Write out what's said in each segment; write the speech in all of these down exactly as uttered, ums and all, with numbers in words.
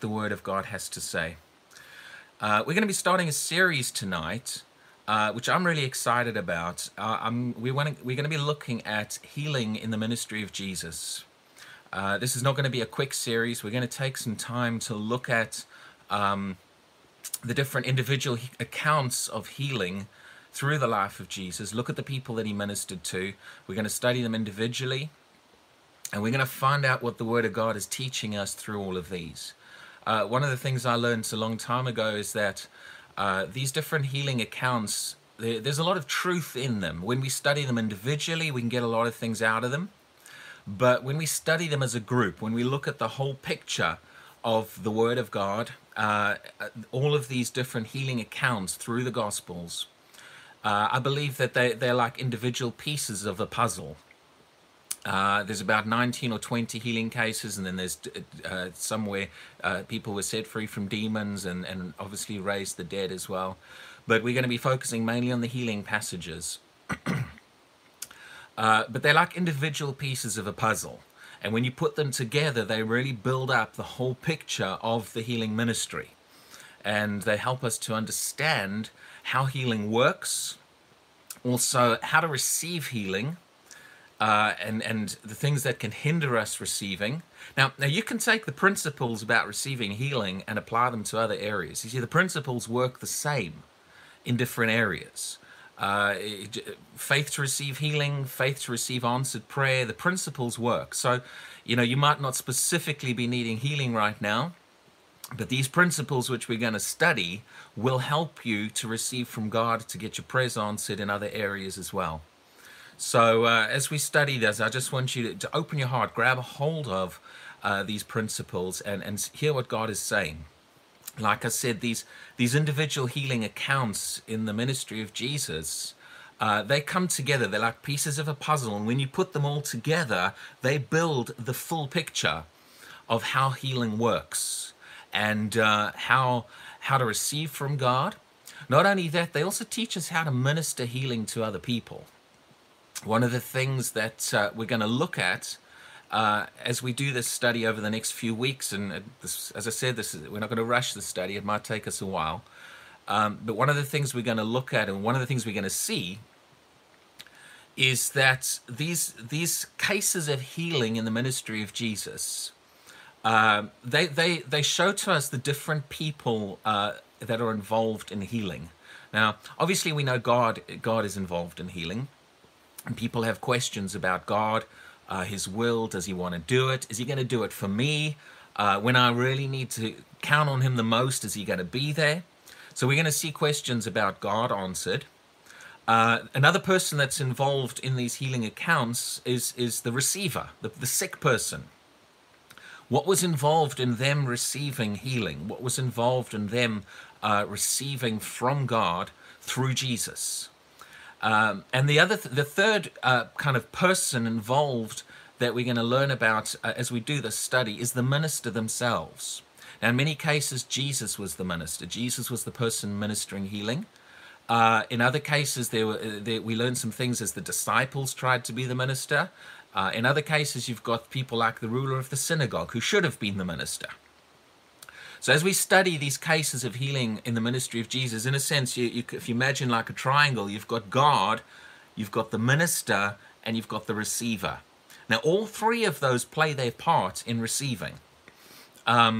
the Word of God has to say. Uh, we're going to be starting a series tonight, uh, which I'm really excited about. Uh, I'm, we wanna, we're going to be looking at healing in the ministry of Jesus. Uh, this is not going to be a quick series. We're going to take some time to look at um, the different individual accounts of healing through the life of Jesus. Look at the people that he ministered to. We're going to study them individually. And we're going to find out what the Word of God is teaching us through all of these. Uh, one of the things I learned a long time ago is that uh, these different healing accounts, there, there's a lot of truth in them. When we study them individually, we can get a lot of things out of them. But when we study them as a group, when we look at the whole picture of the Word of God, uh, all of these different healing accounts through the Gospels, uh, I believe that they, they're like individual pieces of a puzzle. Uh, there's about nineteen or twenty healing cases, and then there's uh, somewhere uh, people were set free from demons and, and obviously raised the dead as well. But we're going to be focusing mainly on the healing passages. uh, but they're like individual pieces of a puzzle. And when you put them together, they really build up the whole picture of the healing ministry. And they help us to understand how healing works, also how to receive healing, Uh, and, and the things that can hinder us receiving. Now, now, you can take the principles about receiving healing and apply them to other areas. You see, the principles work the same in different areas. Uh, faith to receive healing, faith to receive answered prayer, the principles work. So, you know, you might not specifically be needing healing right now, but these principles which we're going to study will help you to receive from God, to get your prayers answered in other areas as well. So uh, as we study this, I just want you to, to open your heart, grab a hold of uh, these principles and, and hear what God is saying. Like I said, these, these individual healing accounts in the ministry of Jesus, uh, they come together. They're like pieces of a puzzle. And when you put them all together, they build the full picture of how healing works and uh, how, how to receive from God. Not only that, they also teach us how to minister healing to other people. One of the things that uh, we're going to look at uh, as we do this study over the next few weeks, and this, as I said, this is, we're not going to rush the study, it might take us a while, um, but one of the things we're going to look at and one of the things we're going to see is that these, these cases of healing in the ministry of Jesus, uh, they, they, they show to us the different people uh, that are involved in healing. Now, obviously we know God, God is involved in healing. And people have questions about God, uh, his will. Does he want to do it? Is he going to do it for me? Uh, when I really need to count on him the most, is he going to be there? So we're going to see questions about God answered. Uh, another person that's involved in these healing accounts is, is the receiver, the, the sick person. What was involved in them receiving healing? What was involved in them uh, receiving from God through Jesus? Um, and the other, th the third uh, kind of person involved that we're going to learn about uh, as we do this study is the minister themselves. Now, in many cases, Jesus was the minister. Jesus was the person ministering healing. Uh, in other cases, there were, there, we learned some things as the disciples tried to be the minister. Uh, in other cases, you've got people like the ruler of the synagogue who should have been the minister. So as we study these cases of healing in the ministry of Jesus, in a sense, you, you, if you imagine like a triangle, you've got God, you've got the minister, and you've got the receiver. Now, all three of those play their part in receiving. Um,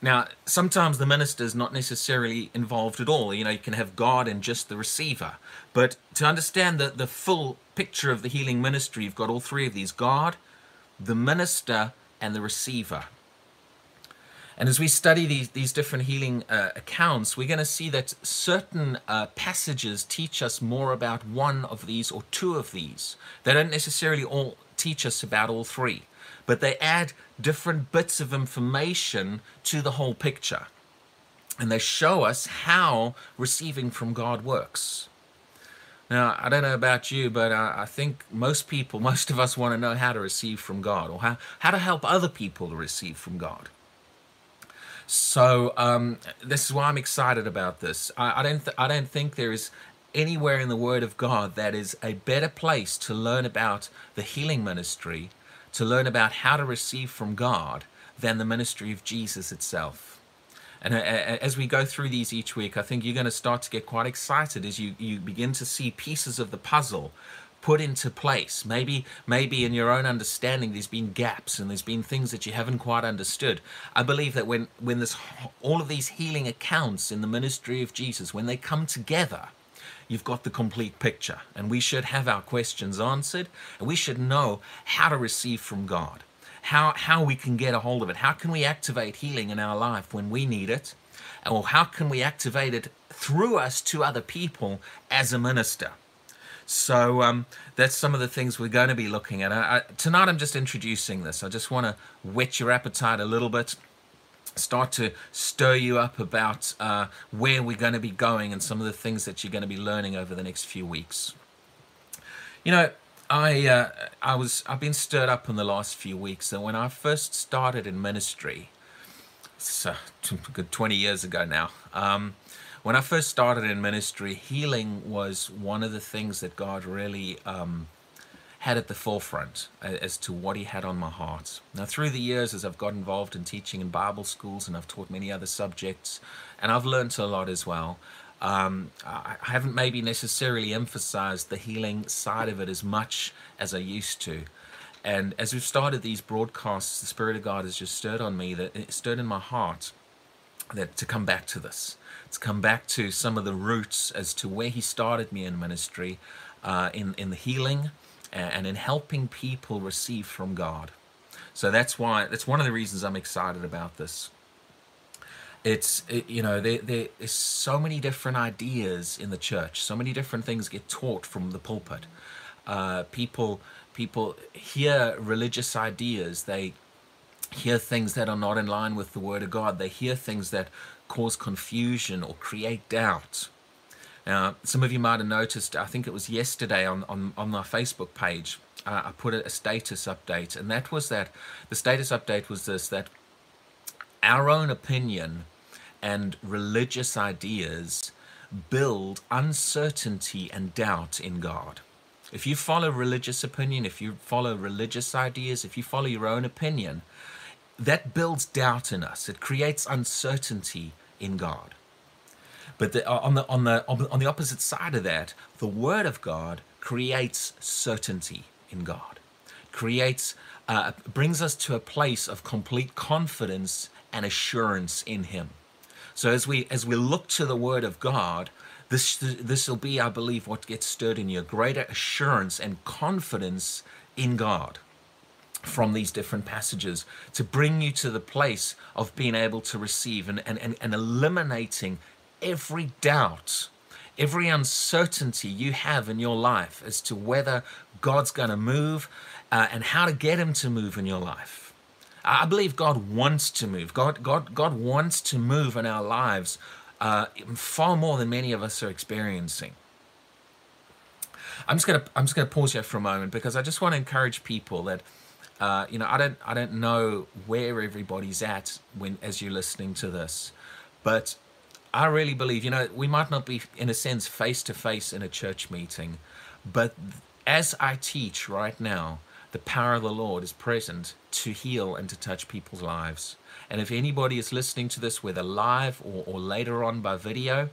now, sometimes the minister is not necessarily involved at all. You know, you can have God and just the receiver. But to understand the, the full picture of the healing ministry, you've got all three of these: God, the minister, and the receiver. And as we study these, these different healing uh, accounts, we're going to see that certain uh, passages teach us more about one of these or two of these. They don't necessarily all teach us about all three, but they add different bits of information to the whole picture. And they show us how receiving from God works. Now, I don't know about you, but uh, I think most people, most of us want to know how to receive from God, or how, how to help other people to receive from God. So um, this is why I'm excited about this. I, I don't. Th I don't think there is anywhere in the Word of God that is a better place to learn about the healing ministry, to learn about how to receive from God, than the ministry of Jesus itself. And as we go through these each week, I think you're going to start to get quite excited as you, you begin to see pieces of the puzzle put into place. Maybe, maybe in your own understanding there's been gaps and there's been things that you haven't quite understood. I believe that when, when this, all of these healing accounts in the ministry of Jesus, when they come together, you've got the complete picture. And we should have our questions answered, and we should know how to receive from God. How, how we can get a hold of it. How can we activate healing in our life when we need it? Or how can we activate it through us to other people as a minister? So um, that's some of the things we're going to be looking at. I, I, tonight I'm just introducing this. I just want to whet your appetite a little bit. Start to stir you up about uh, where we're going to be going and some of the things that you're going to be learning over the next few weeks. You know, I uh, I was I've been stirred up in the last few weeks, and when I first started in ministry, it's a good twenty years ago now. Um, when I first started in ministry, healing was one of the things that God really um, had at the forefront as to what He had on my heart. Now, through the years, as I've got involved in teaching in Bible schools, and I've taught many other subjects, and I've learned a lot as well. Um, I haven't maybe necessarily emphasized the healing side of it as much as I used to. And as we've started these broadcasts, the Spirit of God has just stirred on me, that it stirred in my heart that to come back to this, to come back to some of the roots as to where He started me in ministry, uh, in, in the healing and in helping people receive from God. So that's why, that's one of the reasons I'm excited about this. It's, it, you know, there, there is so many different ideas in the church. So many different things get taught from the pulpit. Uh, people, people hear religious ideas. They hear things that are not in line with the Word of God. They hear things that cause confusion or create doubt. Now, some of you might have noticed, I think it was yesterday on, on, on my Facebook page, uh, I put a, a status update. And that was that, the status update was this, that our own opinion and religious ideas build uncertainty and doubt in God. If you follow religious opinion, if you follow religious ideas, if you follow your own opinion, that builds doubt in us. It creates uncertainty in God. But the, on the on the on the opposite side of that, the Word of God creates certainty in God. Creates uh, brings us to a place of complete confidence and assurance in Him. So as we as we look to the Word of God, this this will be, I believe, what gets stirred in you: greater assurance and confidence in God from these different passages, to bring you to the place of being able to receive and and, and, and eliminating every doubt, every uncertainty you have in your life as to whether God's going to move, uh, and how to get Him to move in your life. I believe God wants to move. God, God, God wants to move in our lives uh, far more than many of us are experiencing. I'm just gonna, I'm just gonna pause here for a moment, because I just want to encourage people that, uh, you know, I don't, I don't know where everybody's at when as you're listening to this, but I really believe, you know, we might not be in a sense face to face in a church meeting, but as I teach right now, the power of the Lord is present to heal and to touch people's lives. And if anybody is listening to this, whether live or, or later on by video,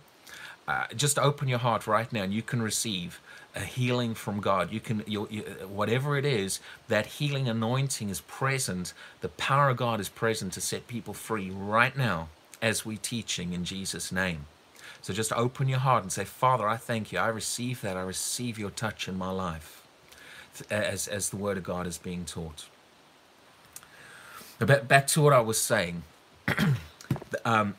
uh, just open your heart right now and you can receive a healing from God. You can, you, you, whatever it is, that healing anointing is present. The power of God is present to set people free right now as we're teaching in Jesus' name. So just open your heart and say, Father, I thank you. I receive that. I receive your touch in my life. As, as the Word of God is being taught. But back to what I was saying. um,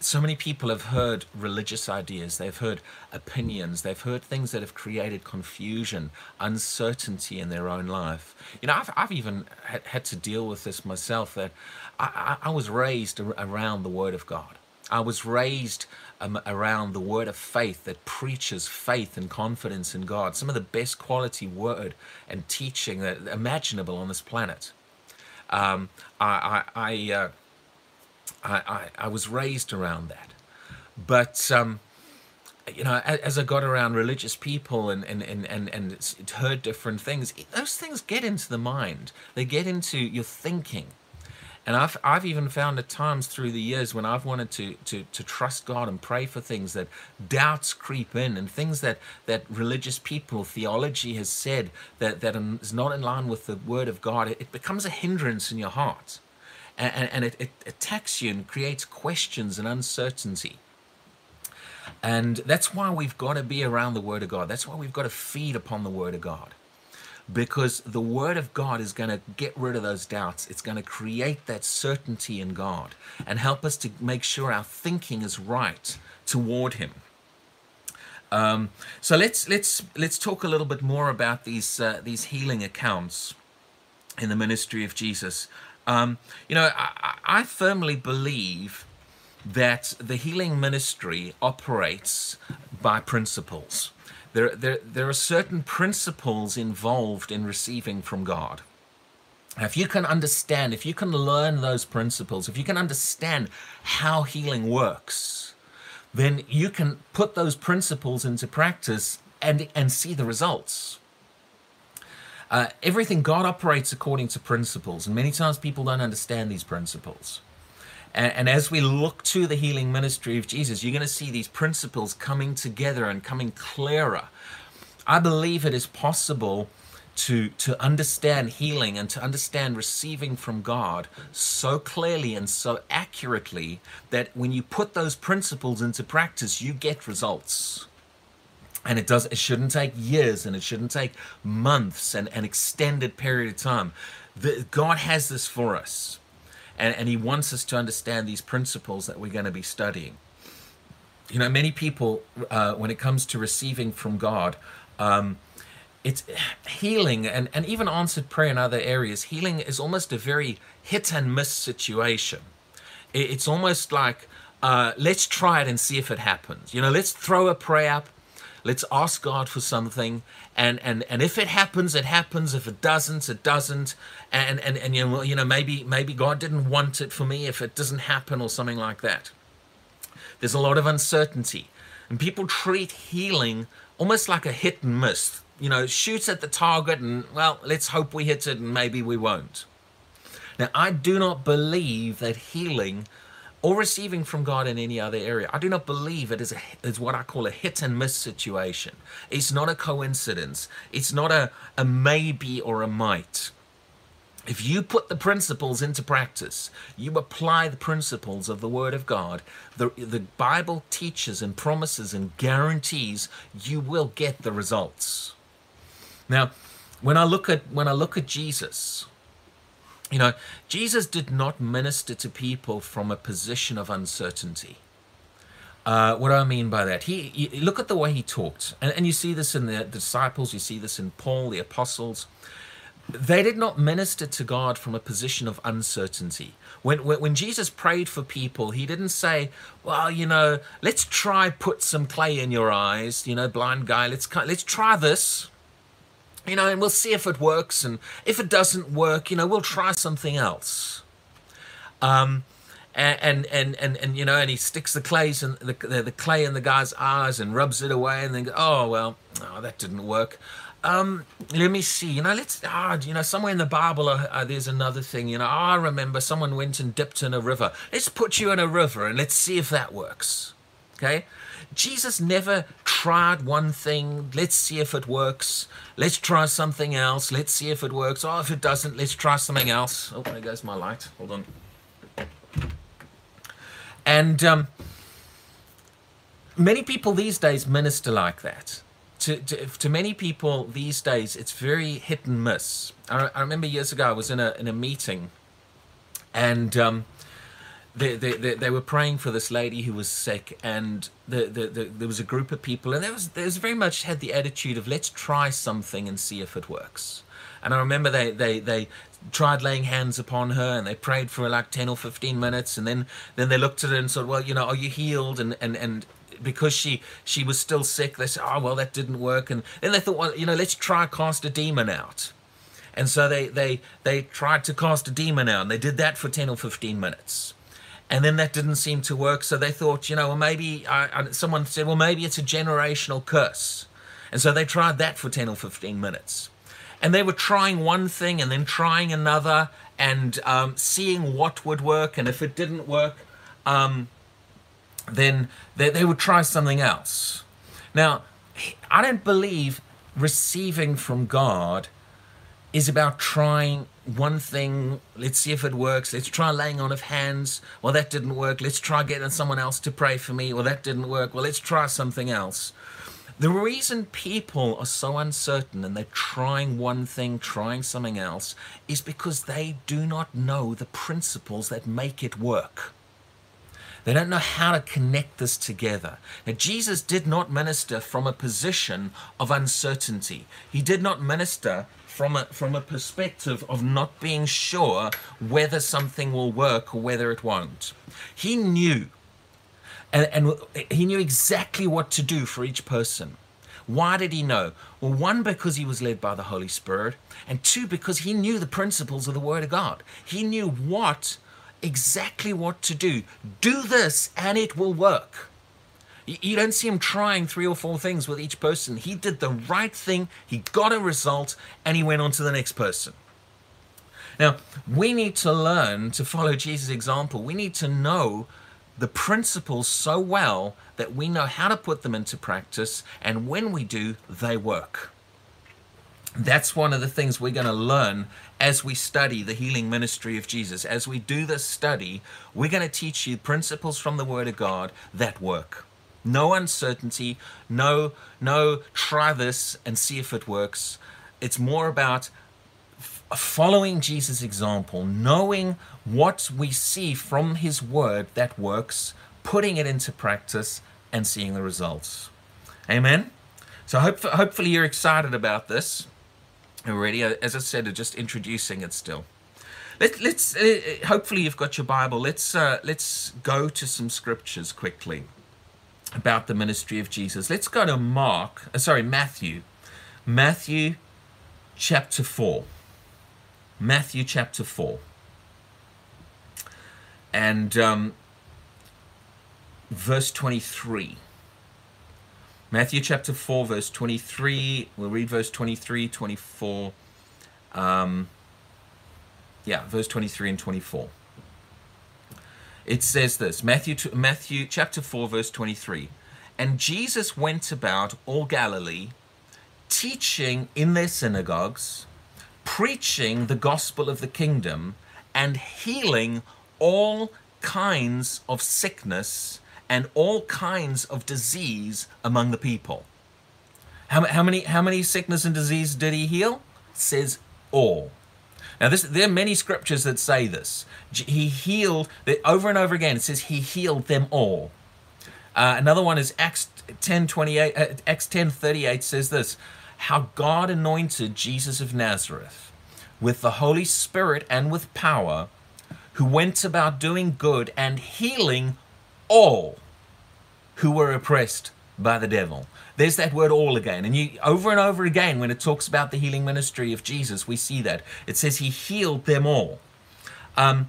so many people have heard religious ideas, they've heard opinions, they've heard things that have created confusion, uncertainty in their own life. You know, I've, I've even had, had to deal with this myself, that I, I, I was raised around the Word of God. I was raised um, around the word of faith that preaches faith and confidence in God. Some of the best quality word and teaching that imaginable on this planet. Um, I, I, I, uh, I, I, I was raised around that. But, um, you know, as I got around religious people and, and, and, and, and heard different things, those things get into the mind. They get into your thinking. And I've, I've even found at times through the years when I've wanted to, to, to trust God and pray for things, that doubts creep in, and things that, that religious people, theology has said that, that is not in line with the Word of God. It becomes a hindrance in your heart, and, and it, it attacks you and creates questions and uncertainty. And that's why we've got to be around the Word of God. That's why we've got to feed upon the Word of God. Because the Word of God is going to get rid of those doubts. It's going to create that certainty in God and help us to make sure our thinking is right toward Him. Um, so let's let's let's talk a little bit more about these uh, these healing accounts in the ministry of Jesus. Um, you know, I, I firmly believe that the healing ministry operates by principles. There, there, there are certain principles involved in receiving from God. If you can understand, if you can learn those principles, if you can understand how healing works, then you can put those principles into practice and, and see the results. Uh, everything, God operates according to principles, and many times people don't understand these principles. And as we look to the healing ministry of Jesus, you're going to see these principles coming together and coming clearer. I believe it is possible to, to understand healing and to understand receiving from God so clearly and so accurately that when you put those principles into practice, you get results. And it does, it shouldn't take years, and it shouldn't take months and an extended period of time. The, God has this for us. And, and he wants us to understand these principles that we're going to be studying. You know, many people, uh, when it comes to receiving from God, um, it's healing and, and even answered prayer in other areas. Healing is almost a very hit and miss situation. It, it's almost like, uh, let's try it and see if it happens. You know, let's throw a prayer up. Let's ask God for something, and, and, and if it happens, it happens. If it doesn't, it doesn't. And, and, and you know, maybe, maybe God didn't want it for me if it doesn't happen or something like that. There's a lot of uncertainty. And people treat healing almost like a hit and miss. You know, shoot at the target and, well, let's hope we hit it and maybe we won't. Now, I do not believe that healing or receiving from God in any other area, I do not believe it is, a, is what I call a hit and miss situation. It's not a coincidence. It's not a, a maybe or a might. If you put the principles into practice, you apply the principles of the Word of God, the, the Bible teaches and promises and guarantees, you will get the results. Now, when I look at, when I look at Jesus, you know, Jesus did not minister to people from a position of uncertainty. Uh, what do I mean by that? He, he look at the way he talked. And, and you see this in the disciples. You see this in Paul, the apostles. They did not minister to God from a position of uncertainty. When, when, when Jesus prayed for people, he didn't say, well, you know, let's try put some clay in your eyes, you know, blind guy, let's, let's try this. You know, and we'll see if it works, and if it doesn't work, you know, we'll try something else. Um, and, and, and, and, you know, and he sticks the, clays in, the, the, the clay in the guy's eyes and rubs it away and then, oh, well, oh, that didn't work. Um, let me see, you know, let's, ah, you know, somewhere in the Bible uh, uh, there's another thing, you know, I remember someone went and dipped in a river. Let's put you in a river and let's see if that works, okay? Jesus never tried one thing, let's see if it works, let's try something else, let's see if it works, oh, if it doesn't, let's try something else. Oh, there goes my light, hold on. And um, many people these days minister like that. To, to, to many people these days, it's very hit and miss. I, I remember years ago, I was in a, in a meeting, and um, They, they, they, they were praying for this lady who was sick, and the, the, the, there was a group of people, and there was, there was very much had the attitude of let's try something and see if it works. And I remember they, they, they tried laying hands upon her, and they prayed for like ten or fifteen minutes, and then, then they looked at her and said, well, you know, are you healed? And, and, and because she, she was still sick, they said, oh, well, that didn't work. And then they thought, well, you know, let's try cast a demon out. And so they, they, they tried to cast a demon out, and they did that for ten or fifteen minutes. And then that didn't seem to work, so they thought, you know, well, maybe, I, I, someone said, well, maybe it's a generational curse. And so they tried that for ten or fifteen minutes. And they were trying one thing and then trying another, and um, seeing what would work, and if it didn't work, um, then they, they would try something else. Now, I don't believe receiving from God is about trying one thing. Let's see if it works. Let's try laying on of hands. Well, that didn't work. Let's try getting someone else to pray for me. Well, that didn't work. Well, let's try something else. The reason people are so uncertain and they're trying one thing, trying something else, is because they do not know the principles that make it work. They don't know how to connect this together. Now, Jesus did not minister from a position of uncertainty. He did not minister from a, from a perspective of not being sure whether something will work or whether it won't. He knew. And, and he knew exactly what to do for each person. Why did he know? Well, one, because he was led by the Holy Spirit, and two, because he knew the principles of the Word of God. He knew what, exactly what to do. Do this and it will work. You don't see him trying three or four things with each person. He did the right thing, he got a result, and he went on to the next person. Now, we need to learn to follow Jesus' example. We need to know the principles so well that we know how to put them into practice, and when we do, they work. That's one of the things we're going to learn as we study the healing ministry of Jesus. As we do this study, we're going to teach you principles from the Word of God that work. No uncertainty, no, no try this and see if it works. It's more about following Jesus' example, knowing what we see from his word that works, putting it into practice, and seeing the results. Amen? So hope, hopefully you're excited about this already. As I said, just introducing it still. Let, let's, uh, hopefully you've got your Bible. Let's, uh, let's go to some scriptures quickly about the ministry of Jesus. Let's go to Mark, uh, sorry, Matthew. Matthew chapter four. Matthew chapter four, and um, verse twenty-three. Matthew chapter four, verse twenty-three. We'll read verse twenty-three, twenty-four. Um, yeah, verse twenty-three and twenty-four. It says this, Matthew, Matthew chapter four, verse twenty-three. And Jesus went about all Galilee, teaching in their synagogues, preaching the gospel of the kingdom, and healing all kinds of sickness and all kinds of disease among the people. How, how many how many sickness and disease did he heal? It says all. Now this, there are many scriptures that say this. He healed, over and over again, it says he healed them all. Uh, another one is Acts ten twenty-eight, uh, Acts ten thirty-eight says this, how God anointed Jesus of Nazareth with the Holy Spirit and with power, who went about doing good and healing all who were oppressed by the devil. There's that word all again. And you, over and over again, when it talks about the healing ministry of Jesus, we see that. It says he healed them all. Um,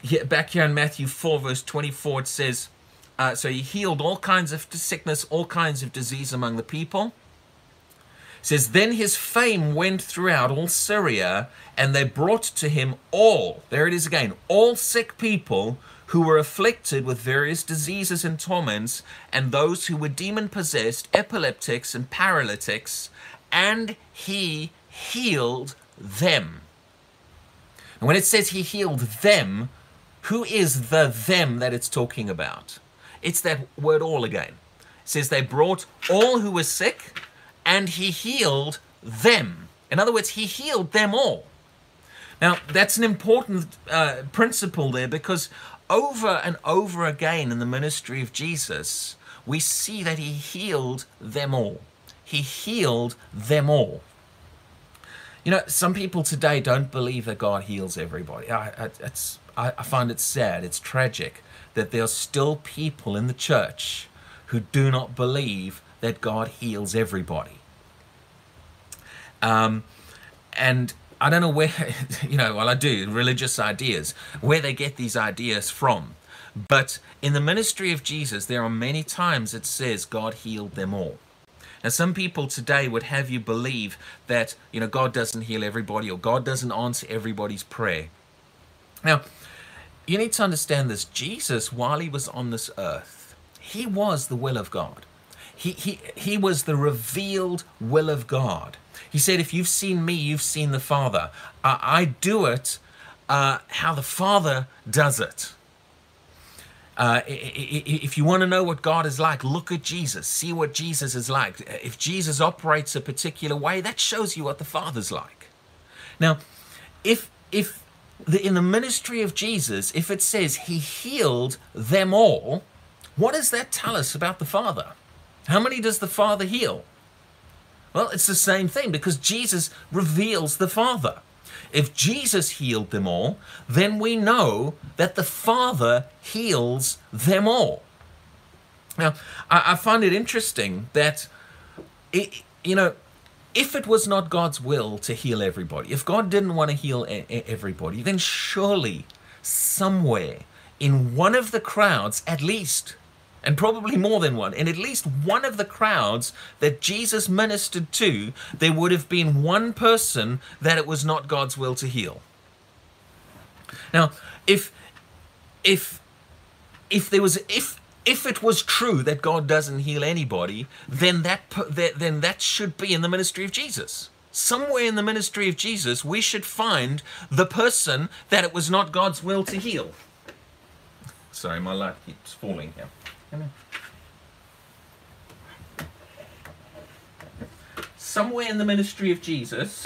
here, back here in Matthew four, verse twenty-four, it says, uh, so he healed all kinds of sickness, all kinds of disease among the people. It says, then his fame went throughout all Syria, and they brought to him all, there it is again, all sick people who were afflicted with various diseases and torments, and those who were demon-possessed, epileptics and paralytics, and he healed them. And when it says he healed them, who is the them that it's talking about? It's that word all again. It says they brought all who were sick, and he healed them. In other words, he healed them all. Now, that's an important uh, principle there, because over and over again in the ministry of Jesus, we see that he healed them all. He healed them all. You know, some people today don't believe that God heals everybody. I, I, it's, I, I find it sad, it's tragic, that there are still people in the church who do not believe that God heals everybody. Um, and I don't know where, you know, well I do, religious ideas, where they get these ideas from. But in the ministry of Jesus, there are many times it says God healed them all. Now some people today would have you believe that, you know, God doesn't heal everybody, or God doesn't answer everybody's prayer. Now, you need to understand this. Jesus, while he was on this earth, he was the will of God. He, he, he was the revealed will of God. He said, if you've seen me, you've seen the Father. I, I do it uh, how the Father does it. Uh, if you want to know what God is like, look at Jesus. See what Jesus is like. If Jesus operates a particular way, that shows you what the Father's like. Now, if if the, in the ministry of Jesus, if it says he healed them all, what does that tell us about the Father? How many does the Father heal? Well, it's the same thing, because Jesus reveals the Father. If Jesus healed them all, then we know that the Father heals them all. Now, I, I find it interesting that, it, you know, if it was not God's will to heal everybody, if God didn't want to heal everybody, then surely somewhere in one of the crowds, at least, and probably more than one, in at least one of the crowds that Jesus ministered to, there would have been one person that it was not God's will to heal. Now, if if if there was if if it was true that God doesn't heal anybody, then that then that should be in the ministry of Jesus. Somewhere in the ministry of Jesus, we should find the person that it was not God's will to heal. Sorry, my light keeps falling here. Somewhere in the ministry of Jesus,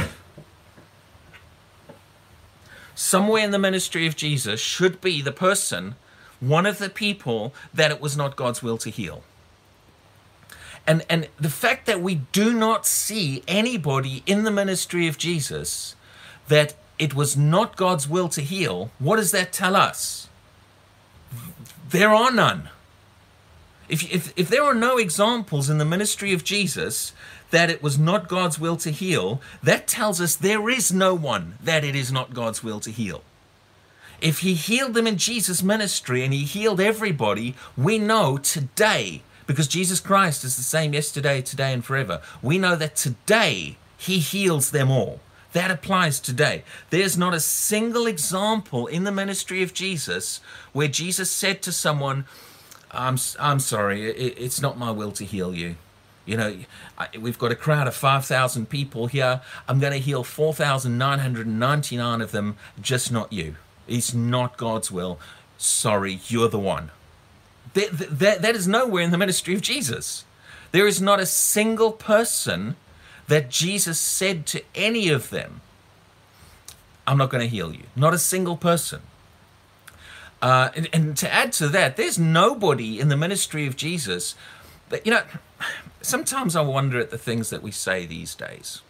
somewhere in the ministry of Jesus should be the person, one of the people that it was not God's will to heal. And, and the fact that we do not see anybody in the ministry of Jesus that it was not God's will to heal, what does that tell us? There are none. If, if if there are no examples in the ministry of Jesus that it was not God's will to heal, that tells us there is no one that it is not God's will to heal. If he healed them in Jesus' ministry and he healed everybody, we know today, because Jesus Christ is the same yesterday, today, and forever, we know that today he heals them all. That applies today. There's not a single example in the ministry of Jesus where Jesus said to someone, I'm I'm sorry, it, it's not my will to heal you. You know, I, we've got a crowd of five thousand people here. I'm going to heal four thousand nine hundred ninety-nine of them, just not you. It's not God's will. Sorry, you're the one. That, that, that is nowhere in the ministry of Jesus. There is not a single person that Jesus said to any of them, I'm not going to heal you. Not a single person. Uh, and, and to add to that, there's nobody in the ministry of Jesus. But, you know, sometimes I wonder at the things that we say these days.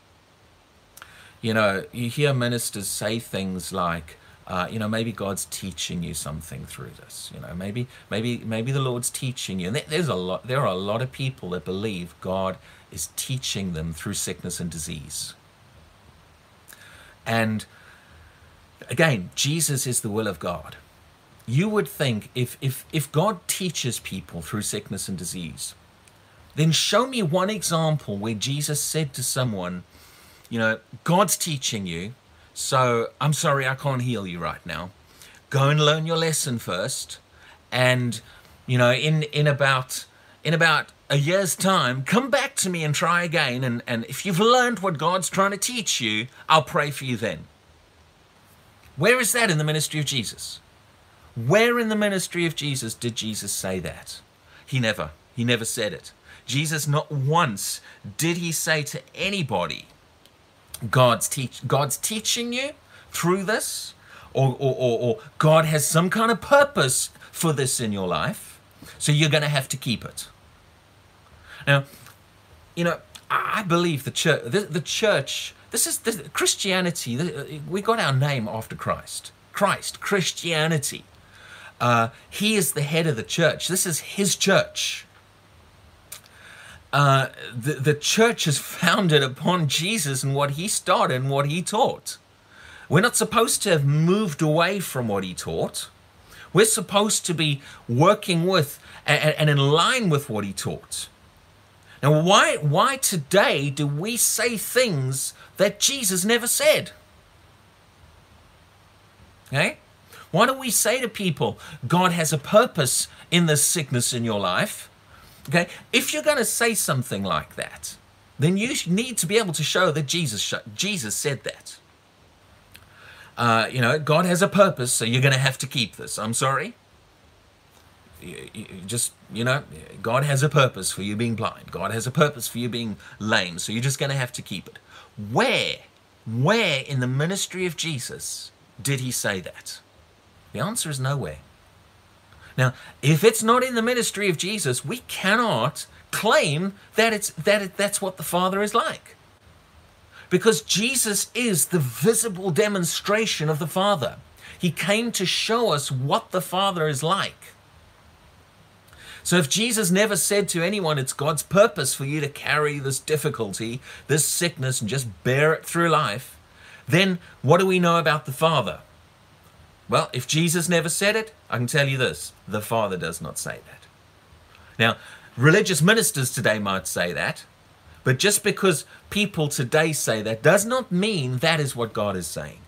You know, you hear ministers say things like, uh, you know, maybe God's teaching you something through this. You know, maybe maybe, maybe the Lord's teaching you. And there's a lot, there are a lot of people that believe God is teaching them through sickness and disease. And, again, Jesus is the will of God. You would think if, if, if God teaches people through sickness and disease, then show me one example where Jesus said to someone, you know, God's teaching you, so I'm sorry, I can't heal you right now. Go and learn your lesson first. And, you know, in, in about in about a year's time, come back to me and try again. And, and if you've learned what God's trying to teach you, I'll pray for you then. Where is that in the ministry of Jesus? Where in the ministry of Jesus did Jesus say that? He never. He never said it. Jesus, not once did he say to anybody, God's, teach, God's teaching you through this, or, or, or, or God has some kind of purpose for this in your life, so you're going to have to keep it. Now, you know, I believe the church, the, the church, this is the, Christianity, the, we got our name after Christ. Christ, Christianity. Uh, he is the head of the church. This is his church. Uh, the, the church is founded upon Jesus and what he started and what he taught. We're not supposed to have moved away from what he taught. We're supposed to be working with and, and in line with what he taught. Now, why, why today do we say things that Jesus never said? Okay? Why don't we say to people, God has a purpose in this sickness in your life? Okay, if you're going to say something like that, then you need to be able to show that Jesus Jesus said that. Uh, you know, God has a purpose, so you're going to have to keep this. I'm sorry. You, you just, you know, God has a purpose for you being blind. God has a purpose for you being lame, so you're just going to have to keep it. Where, where in the ministry of Jesus did he say that? The answer is nowhere. Now, if it's not in the ministry of Jesus, we cannot claim that it's that it, that's what the Father is like. Because Jesus is the visible demonstration of the Father. He came to show us what the Father is like. So if Jesus never said to anyone, it's God's purpose for you to carry this difficulty, this sickness, and just bear it through life, then what do we know about the Father? Well, if Jesus never said it, I can tell you this, the Father does not say that. Now, religious ministers today might say that, but just because people today say that does not mean that is what God is saying.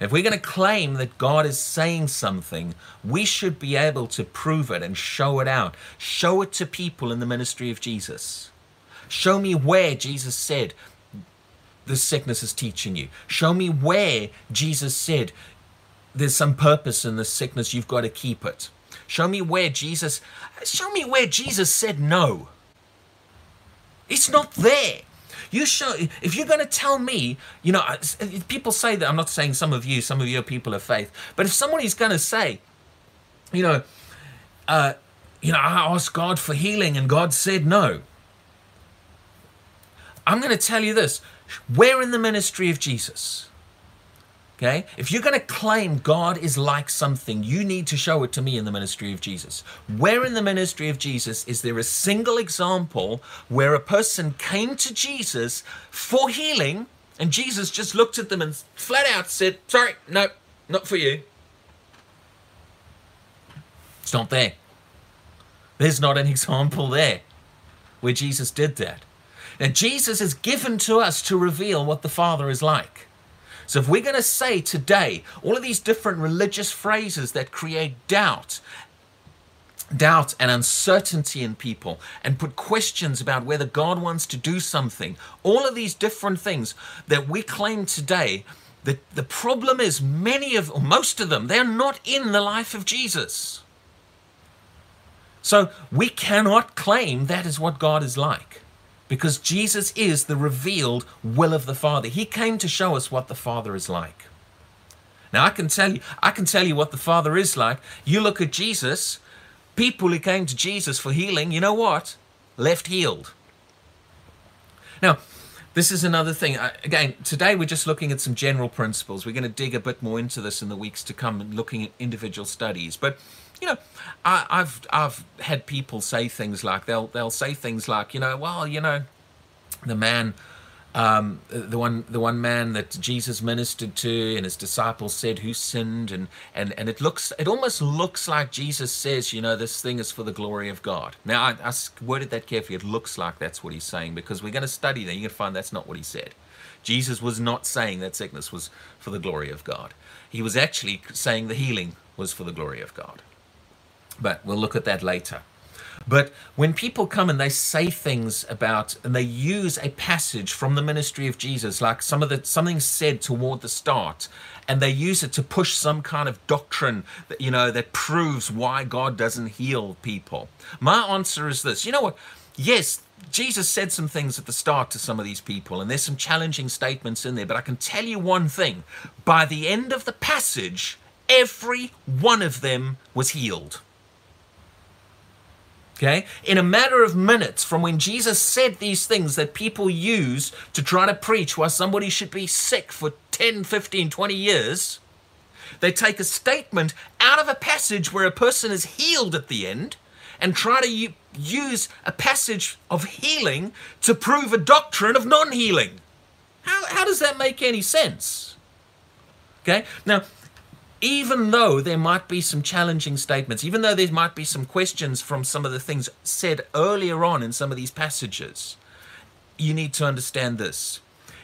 If we're going to claim that God is saying something, we should be able to prove it and show it out. Show it to people in the ministry of Jesus. Show me where Jesus said, this sickness is teaching you. Show me where Jesus said, there's some purpose in this sickness, you've got to keep it. Show me where Jesus, show me where Jesus said no. It's not there. You show, if you're going to tell me, you know, people say that, I'm not saying some of you, some of you are people of faith, but if somebody's going to say, you know, uh, you know, I asked God for healing and God said no. I'm going to tell you this, we're in the ministry of Jesus. Okay, if you're going to claim God is like something, you need to show it to me in the ministry of Jesus. Where in the ministry of Jesus is there a single example where a person came to Jesus for healing and Jesus just looked at them and flat out said, sorry, no, not for you. It's not there. There's not an example there where Jesus did that. Now, Jesus is given to us to reveal what the Father is like. So if we're going to say today, all of these different religious phrases that create doubt, doubt and uncertainty in people and put questions about whether God wants to do something, all of these different things that we claim today, that the problem is many of, or most of them, they're not in the life of Jesus. So we cannot claim that is what God is like. Because Jesus is the revealed will of the Father. He came to show us what the Father is like. Now, I can tell you, I can tell you what the Father is like. You look at Jesus, people who came to Jesus for healing, you know what? Left healed. Now, this is another thing. Again, today we're just looking at some general principles. We're going to dig a bit more into this in the weeks to come and looking at individual studies. But you know, I, I've I've had people say things like they'll they'll say things like, you know, well, you know, the man, um, the one the one man that Jesus ministered to and his disciples said who sinned, and and and it looks it almost looks like Jesus says, you know, this thing is for the glory of God. Now I, I worded that carefully. It looks like that's what he's saying because we're going to study that. You're going to find that's not what he said. Jesus was not saying that sickness was for the glory of God. He was actually saying the healing was for the glory of God. But we'll look at that later. But when people come and they say things about, and they use a passage from the ministry of Jesus, like some of the something said toward the start, and they use it to push some kind of doctrine that, you know, that proves why God doesn't heal people. My answer is this, you know what? Yes, Jesus said some things at the start to some of these people, and there's some challenging statements in there, but I can tell you one thing. By the end of the passage, every one of them was healed. Okay, in a matter of minutes from when Jesus said these things that people use to try to preach why somebody should be sick for ten, fifteen, twenty years, they take a statement out of a passage where a person is healed at the end and try to use a passage of healing to prove a doctrine of non-healing. How, how does that make any sense? Okay, now, even though there might be some challenging statements, even though there might be some questions from some of the things said earlier on in some of these passages, you need to understand this.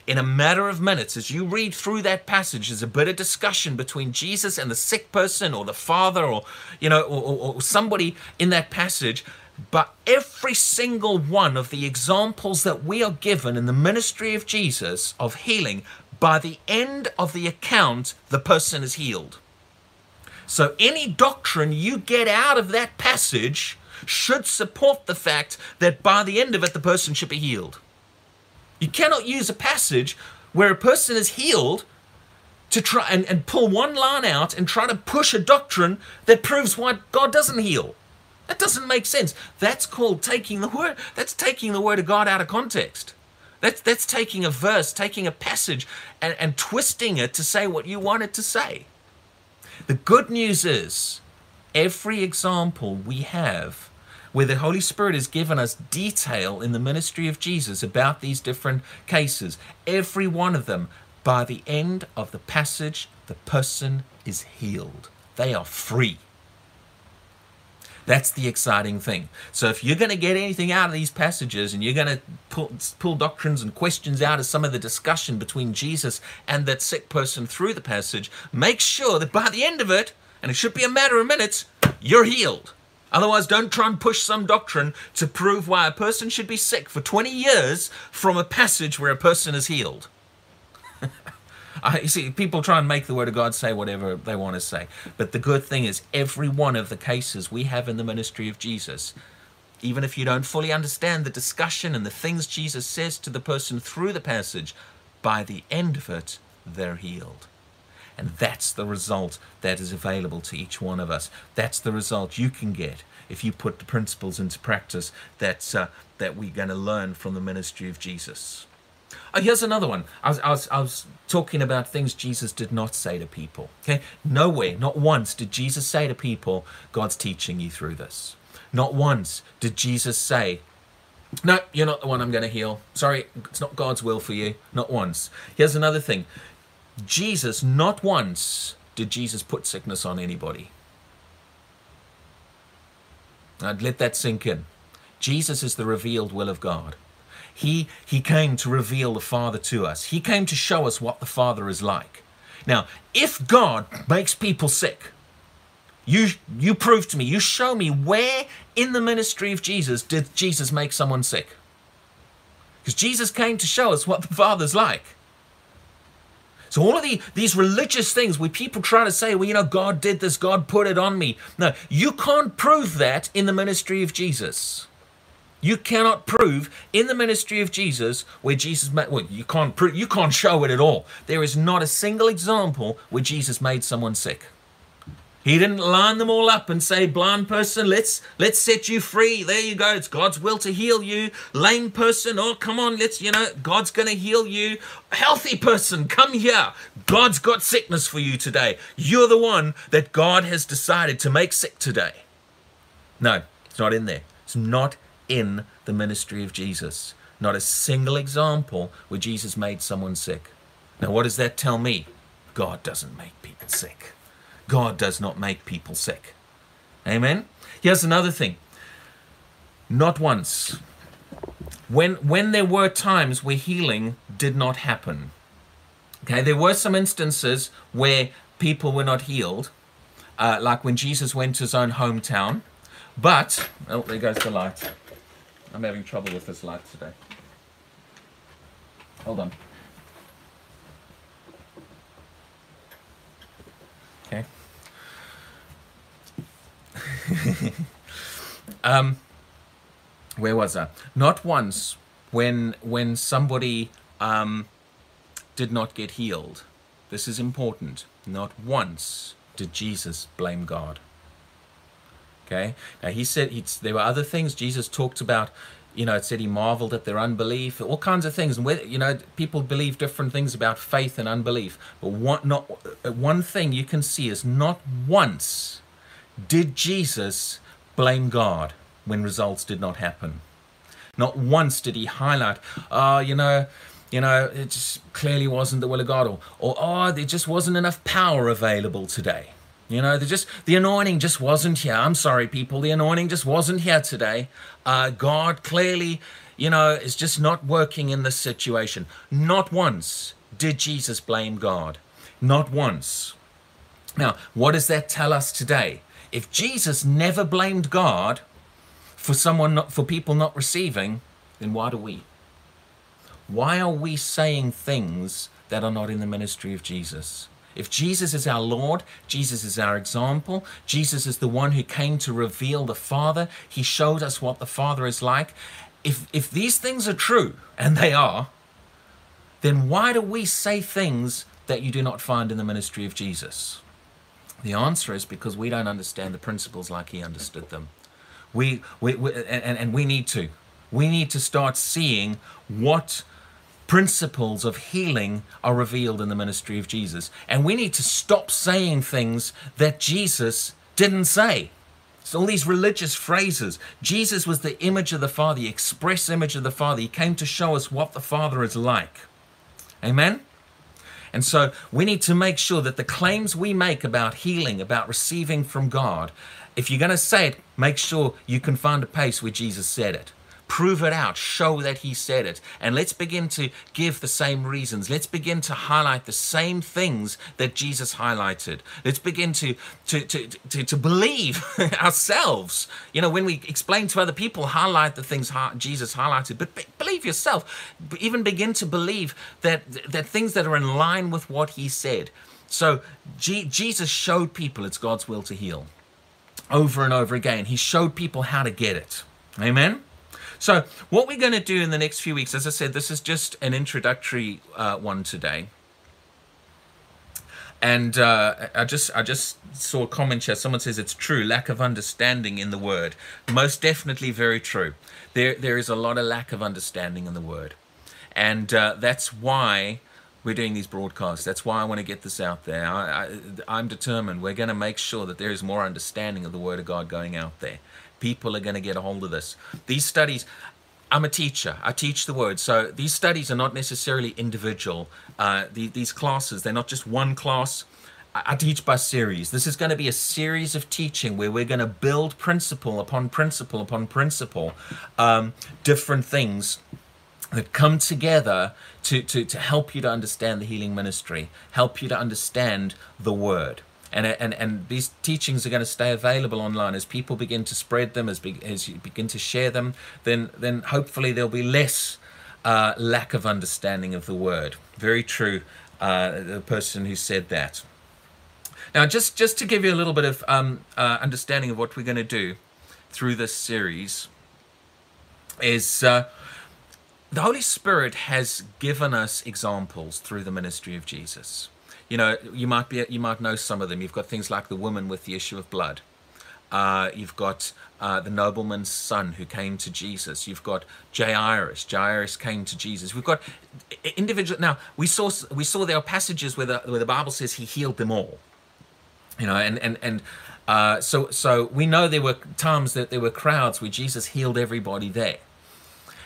In a matter of minutes, as you read through that passage, there's a bit of discussion between Jesus and the sick person or the father or, you know, or, or somebody in that passage. But every single one of the examples that we are given in the ministry of Jesus of healing, by the end of the account, the person is healed. So any doctrine you get out of that passage should support the fact that by the end of it, the person should be healed. You cannot use a passage where a person is healed to try and, and pull one line out and try to push a doctrine that proves why God doesn't heal. That doesn't make sense. That's called taking the word. That's taking the word of God out of context. That's, that's taking a verse, taking a passage and, and twisting it to say what you want it to say. The good news is every example we have where the Holy Spirit has given us detail in the ministry of Jesus about these different cases, every one of them, by the end of the passage, the person is healed. They are free. That's the exciting thing. So if you're going to get anything out of these passages and you're going to pull, pull doctrines and questions out of some of the discussion between Jesus and that sick person through the passage, make sure that by the end of it, and it should be a matter of minutes, you're healed. Otherwise, don't try and push some doctrine to prove why a person should be sick for twenty years from a passage where a person is healed. Uh, you see, people try and make the Word of God say whatever they want to say. But the good thing is every one of the cases we have in the ministry of Jesus, even if you don't fully understand the discussion and the things Jesus says to the person through the passage, by the end of it, they're healed. And that's the result that is available to each one of us. That's the result you can get if you put the principles into practice that, uh, that we're going to learn from the ministry of Jesus. Oh, here's another one. I was, I, was, I was talking about things Jesus did not say to people. Okay, nowhere, not once did Jesus say to people, God's teaching you through this. Not once did Jesus say, no, you're not the one I'm going to heal. Sorry, it's not God's will for you. Not once. Here's another thing. Jesus, not once did Jesus put sickness on anybody. I'd let that sink in. Jesus is the revealed will of God. He, he came to reveal the Father to us. He came to show us what the Father is like. Now, if God makes people sick, you, you prove to me, you show me where in the ministry of Jesus did Jesus make someone sick. Because Jesus came to show us what the Father's like. So all of the, these religious things where people try to say, well, you know, God did this, God put it on me. No, you can't prove that in the ministry of Jesus. You cannot prove in the ministry of Jesus where Jesus made, well, you can't prove, you can't show it at all. There is not a single example where Jesus made someone sick. He didn't line them all up and say, blind person, let's let's set you free. There you go. It's God's will to heal you. Lame person, oh, come on, let's, you know, God's going to heal you. Healthy person, come here. God's got sickness for you today. You're the one that God has decided to make sick today. No, it's not in there. It's not in the ministry of Jesus. Not a single example where Jesus made someone sick. Now, what does that tell me? God doesn't make people sick. God does not make people sick. Amen? Here's another thing. Not once. When, when there were times where healing did not happen, okay, there were some instances where people were not healed, uh, like when Jesus went to his own hometown, but, oh, there goes the light. I'm having trouble with this light today. Hold on. Okay. um, where was I? Not once when when somebody um, did not get healed. This is important. Not once did Jesus blame God. Okay. Now he said he'd, there were other things Jesus talked about. You know, it said he marveled at their unbelief, all kinds of things. And whether, you know, people believe different things about faith and unbelief. But one, not one thing you can see is not once did Jesus blame God when results did not happen. Not once did he highlight, oh, you know, you know, it just clearly wasn't the will of God, or, or oh, there just wasn't enough power available today. You know, just, the anointing just wasn't here. I'm sorry, people. The anointing just wasn't here today. Uh, God clearly, you know, it's just not working in this situation. Not once did Jesus blame God. Not once. Now, what does that tell us today? If Jesus never blamed God for someone not, for people not receiving, then why do we? Why are we saying things that are not in the ministry of Jesus? If Jesus is our Lord, Jesus is our example, Jesus is the one who came to reveal the Father, he showed us what the Father is like. If, if these things are true, and they are, then why do we say things that you do not find in the ministry of Jesus? The answer is because we don't understand the principles like he understood them. We, we, we and, and we need to. We need to start seeing what principles of healing are revealed in the ministry of Jesus. And we need to stop saying things that Jesus didn't say. It's all these religious phrases. Jesus was the image of the Father, the express image of the Father. He came to show us what the Father is like. Amen? And so we need to make sure that the claims we make about healing, about receiving from God, if you're going to say it, make sure you can find a place where Jesus said it. Prove it out, show that he said it. And let's begin to give the same reasons. Let's begin to highlight the same things that Jesus highlighted. Let's begin to, to, to, to, to believe ourselves. You know, when we explain to other people, highlight the things Jesus highlighted, but believe yourself. Even begin to believe that, that things that are in line with what he said. So G- Jesus showed people it's God's will to heal over and over again. He showed people how to get it. Amen? So what we're going to do in the next few weeks, as I said, this is just an introductory uh, one today. And uh, I just I just saw a comment here. Someone says it's true, lack of understanding in the Word. Most definitely very true. There There is a lot of lack of understanding in the Word. And uh, that's why we're doing these broadcasts. That's why I want to get this out there. I, I, I'm determined. We're going to make sure that there is more understanding of the Word of God going out there. People are going to get a hold of this. These studies, I'm a teacher, I teach the Word, so these studies are not necessarily individual. Uh, the, these classes, they're not just one class. I, I teach by series. This is going to be a series of teaching where we're going to build principle upon principle upon principle, um, different things that come together to, to, to help you to understand the healing ministry, help you to understand the Word. And, and and these teachings are going to stay available online as people begin to spread them, as be, as you begin to share them. Then then hopefully there'll be less uh, lack of understanding of the Word. Very true, uh, the person who said that. Now, just just to give you a little bit of um, uh, understanding of what we're going to do through this series is uh, the Holy Spirit has given us examples through the ministry of Jesus. You know, you might be, you might know some of them. You've got things like the woman with the issue of blood. Uh, you've got uh, the nobleman's son who came to Jesus. You've got Jairus. Jairus came to Jesus. We've got individual. Now we saw we saw there are passages where the where the Bible says he healed them all. You know, and and and uh, so so we know there were times that there were crowds where Jesus healed everybody there.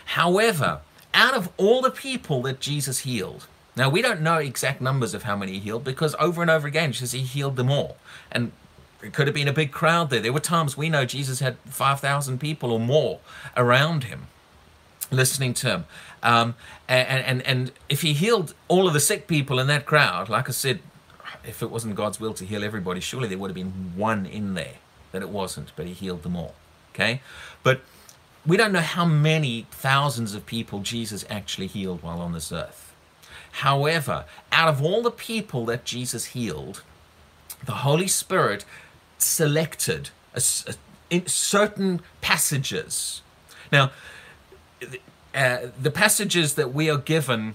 However, out of all the people that Jesus healed. Now, we don't know exact numbers of how many he healed because over and over again, he healed them all. And it could have been a big crowd there. There were times we know Jesus had five thousand people or more around him, listening to him. Um, and, and, and if he healed all of the sick people in that crowd, like I said, if it wasn't God's will to heal everybody, surely there would have been one in there that it wasn't, but he healed them all, okay? But we don't know how many thousands of people Jesus actually healed while on this earth. However, out of all the people that Jesus healed, the Holy Spirit selected a, a, in certain passages. Now, uh, the passages that we are given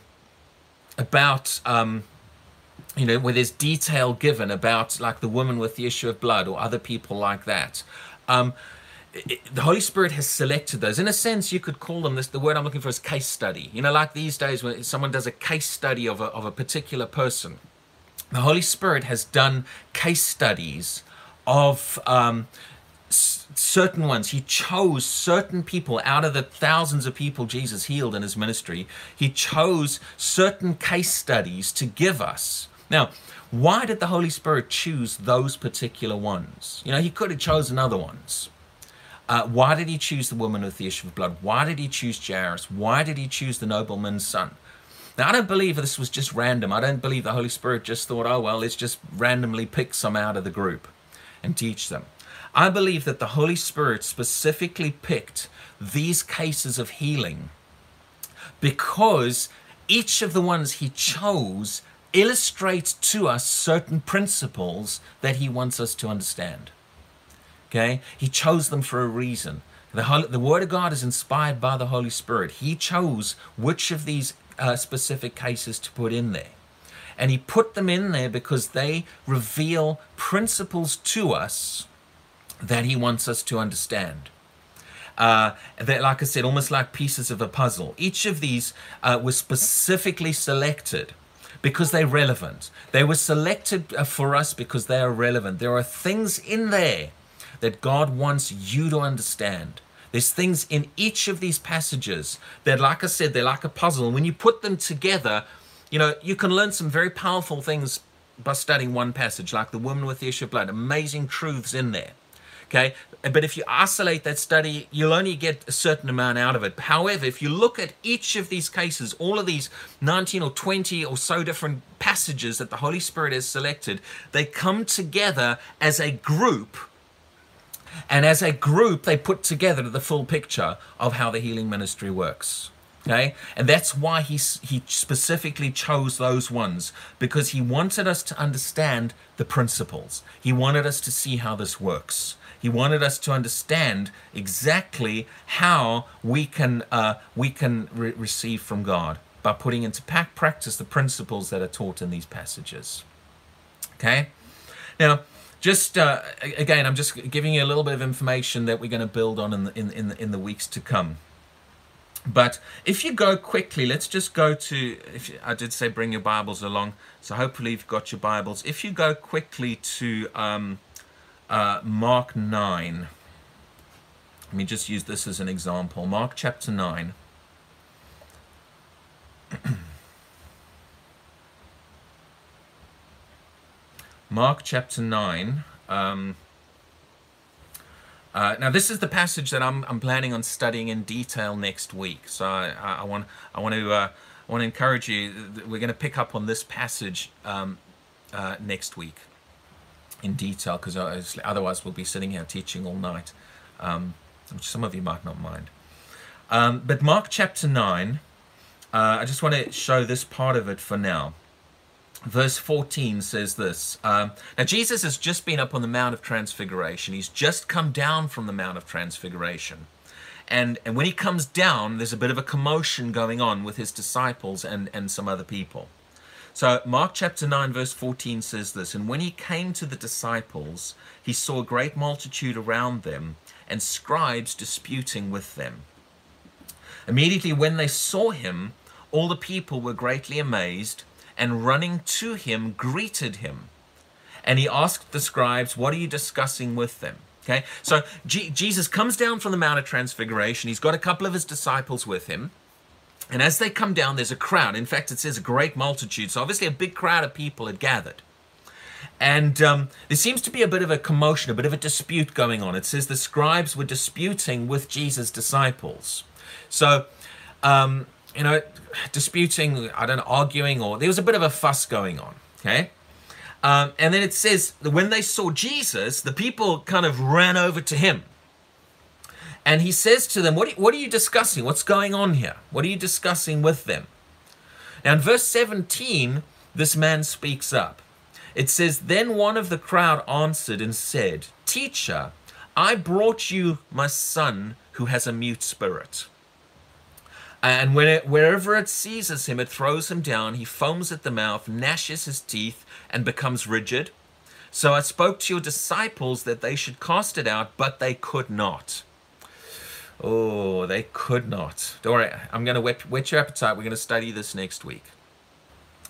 about, um, you know, where there's detail given about, like the woman with the issue of blood or other people like that, um, It, the Holy Spirit has selected those. In a sense, you could call them, this, the word I'm looking for is case study. You know, like these days when someone does a case study of a, of a particular person, the Holy Spirit has done case studies of um, s- certain ones. He chose certain people out of the thousands of people Jesus healed in his ministry. He chose certain case studies to give us. Now, why did the Holy Spirit choose those particular ones? You know, he could have chosen other ones. Uh, why did he choose the woman with the issue of blood? Why did he choose Jairus? Why did he choose the nobleman's son? Now, I don't believe this was just random. I don't believe the Holy Spirit just thought, oh, well, let's just randomly pick some out of the group and teach them. I believe that the Holy Spirit specifically picked these cases of healing because each of the ones he chose illustrates to us certain principles that he wants us to understand. Okay? He chose them for a reason. The, Holy, the Word of God is inspired by the Holy Spirit. He chose which of these uh, specific cases to put in there. And he put them in there because they reveal principles to us that he wants us to understand. Uh, that, like I said, almost like pieces of a puzzle. Each of these uh, was specifically selected because they're relevant. They were selected for us because they are relevant. There are things in there that God wants you to understand. There's things in each of these passages that, like I said, they're like a puzzle. And when you put them together, you know, you can learn some very powerful things by studying one passage, like the woman with the issue of blood. Amazing truths in there. Okay, but if you isolate that study, you'll only get a certain amount out of it. However, if you look at each of these cases, all of these nineteen or twenty or so different passages that the Holy Spirit has selected, they come together as a group. And as a group, they put together the full picture of how the healing ministry works. Okay, and that's why he, he specifically chose those ones, because he wanted us to understand the principles. He wanted us to see how this works. He wanted us to understand exactly how we can uh, we can re receive from God by putting into practice the principles that are taught in these passages. Okay, now just uh, again, I'm just giving you a little bit of information that we're going to build on in the, in in the, in the weeks to come. But if you go quickly, let's just go to, if you, I did say bring your Bibles along, so hopefully you've got your Bibles. If you go quickly to um, uh, Mark nine, let me just use this as an example. Mark chapter nine. Mark chapter nine. Um, Uh, now this is the passage that I'm, I'm planning on studying in detail next week. So I, I, I want I want to uh, I want to encourage you. We're going to pick up on this passage um, uh, next week in detail, because otherwise we'll be sitting here teaching all night, um, which some of you might not mind. Um, but Mark chapter nine, uh, I just want to show this part of it for now. Verse fourteen says this. Um, now, Jesus has just been up on the Mount of Transfiguration. He's just come down from the Mount of Transfiguration. And, and when he comes down, there's a bit of a commotion going on with his disciples and, and some other people. So Mark chapter nine, verse fourteen says this. And when he came to the disciples, he saw a great multitude around them and scribes disputing with them. Immediately when they saw him, all the people were greatly amazed, and running to him, greeted him. And he asked the scribes, what are you discussing with them? Okay, so G Jesus comes down from the Mount of Transfiguration. He's got a couple of his disciples with him. And as they come down, there's a crowd. In fact, it says a great multitude. So obviously a big crowd of people had gathered. And um, there seems to be a bit of a commotion, a bit of a dispute going on. It says the scribes were disputing with Jesus' disciples. So, um, you know, disputing, I don't know, arguing, or there was a bit of a fuss going on, okay? Um, and then it says that when they saw Jesus, the people kind of ran over to him. And he says to them, what are, what are you discussing? What's going on here? What are you discussing with them? Now in verse seventeen, this man speaks up. It says, then one of the crowd answered and said, Teacher, I brought you my son who has a mute spirit. And when it, wherever it seizes him, it throws him down. He foams at the mouth, gnashes his teeth, and becomes rigid. So I spoke to your disciples that they should cast it out, but they could not. Oh, they could not. Don't worry, I'm going to whet, whet your appetite. We're going to study this next week.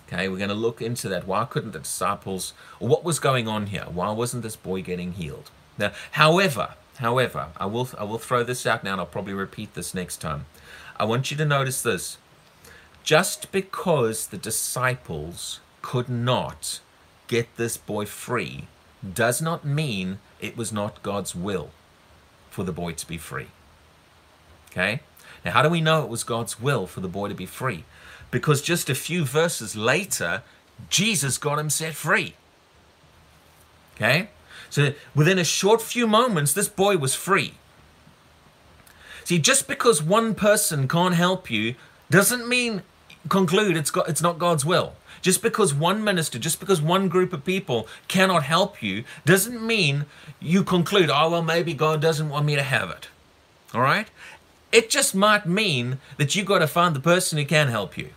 Okay, we're going to look into that. Why couldn't the disciples, or what was going on here? Why wasn't this boy getting healed? Now, however, however, I will, I will throw this out now, and I'll probably repeat this next time. I want you to notice this. Just because the disciples could not get this boy free does not mean it was not God's will. for the boy to be free. Okay? Now, how do we know it was God's will for the boy to be free? Because just a few verses later, Jesus got him set free. Okay? So within a short few moments, this boy was free. See, just because one person can't help you doesn't mean conclude it's got, it's not God's will. Just because one minister, just because one group of people cannot help you doesn't mean you conclude, oh, well, maybe God doesn't want me to have it. All right? It just might mean that you got to find the person who can help you.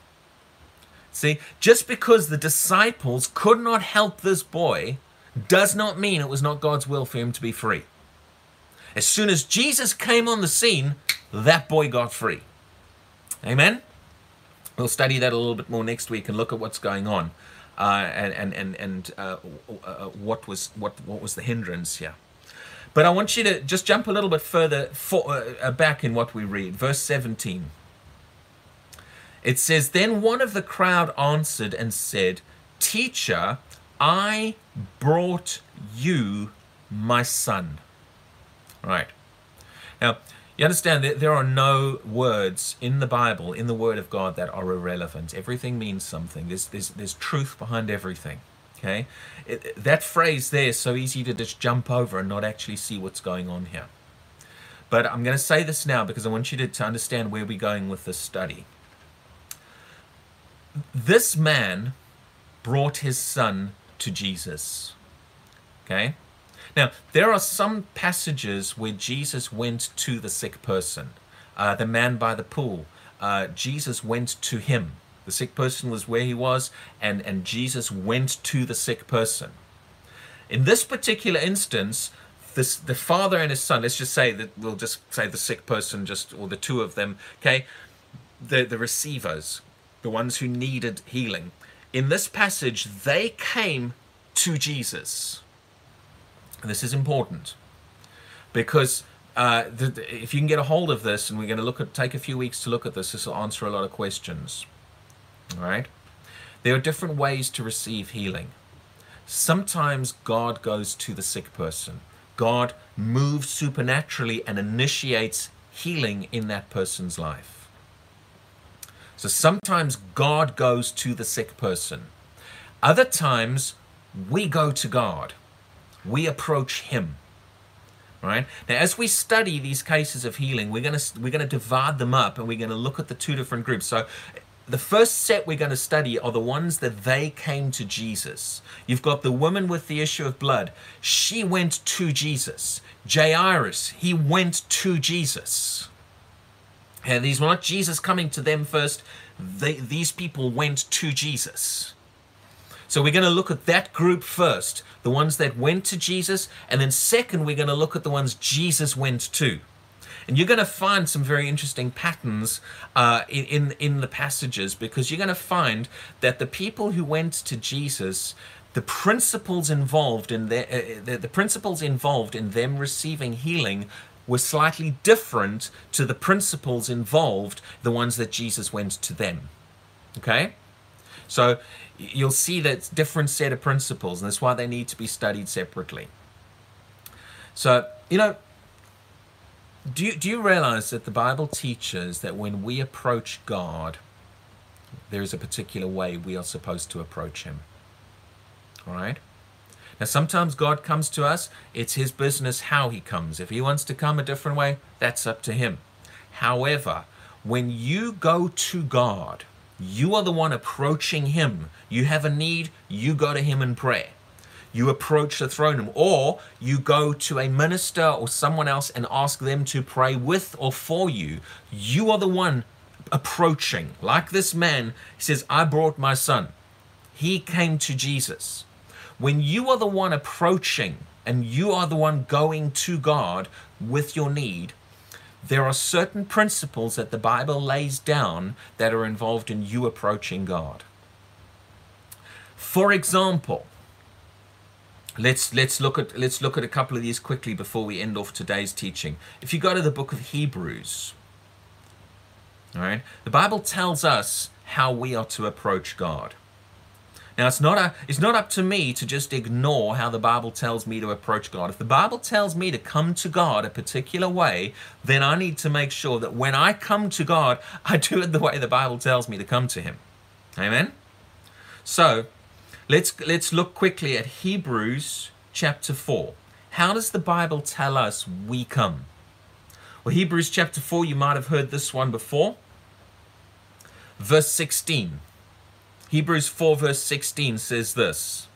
See, just because the disciples could not help this boy does not mean it was not God's will for him to be free. As soon as Jesus came on the scene, that boy got free. Amen? We'll study that a little bit more next week and look at what's going on uh, and, and, and, and uh, uh, what was what what was the hindrance here. But I want you to just jump a little bit further for, uh, back in what we read. Verse seventeen. It says, "Then one of the crowd answered and said, 'Teacher, I brought you my son.'" Right. Now, you understand that there are no words in the Bible, in the Word of God, that are irrelevant. Everything means something. There's, there's, there's truth behind everything. Okay? It, that phrase there is so easy to just jump over and not actually see what's going on here. But I'm going to say this now because I want you to, to understand where we're going with this study. This man brought his son to Jesus. Okay? Now, there are some passages where Jesus went to the sick person. Uh, the man by the pool, uh, Jesus went to him. The sick person was where he was, and, and Jesus went to the sick person. In this particular instance, this, the father and his son, let's just say that we'll just say the sick person, just or the two of them, okay, the, the receivers, the ones who needed healing. In this passage, they came to Jesus. This is important because uh, the, the, if you can get a hold of this, and we're going to look at take a few weeks to look at this, this will answer a lot of questions. All right? There are different ways to receive healing. Sometimes God goes to the sick person. God moves supernaturally and initiates healing in that person's life. So sometimes God goes to the sick person. Other times we go to God. We approach him, right? Now, as we study these cases of healing, we're going to we're going to divide them up, and we're going to look at the two different groups. So the first set we're going to study are the ones that they came to Jesus. You've got the woman with the issue of blood. She went to Jesus. Jairus, he went to Jesus. And these were not Jesus coming to them first. They, these people went to Jesus. So we're going to look at that group first, the ones that went to Jesus, and then second, we're going to look at the ones Jesus went to. And you're going to find some very interesting patterns uh, in, in, in the passages, because you're going to find that the people who went to Jesus, the principles involved in their, uh, the, the principles involved in them receiving healing were slightly different to the principles involved, the ones that Jesus went to them. Okay? So you'll see that different set of principles, and that's why they need to be studied separately. So, you know, do you, do you realize that the Bible teaches that when we approach God, there is a particular way we are supposed to approach him? All right? Now, sometimes God comes to us. It's his business how he comes. If he wants to come a different way, that's up to him. However, when you go to God, you are the one approaching him. You have a need, you go to him in prayer. You approach the throne, or you go to a minister or someone else and ask them to pray with or for you. You are the one approaching. Like this man, he says, I brought my son. He came to Jesus. When you are the one approaching and you are the one going to God with your need, there are certain principles that the Bible lays down that are involved in you approaching God. For example, let's let's look at let's look at a couple of these quickly before we end off today's teaching. If you go to the book of Hebrews, all right, the Bible tells us how we are to approach God. Now, it's not, a, it's not up to me to just ignore how the Bible tells me to approach God. If the Bible tells me to come to God a particular way, then I need to make sure that when I come to God, I do it the way the Bible tells me to come to him. Amen? So, let's, let's look quickly at Hebrews chapter four. How does the Bible tell us we come? Well, Hebrews chapter four, you might have heard this one before. Verse sixteen. Hebrews four verse sixteen says this,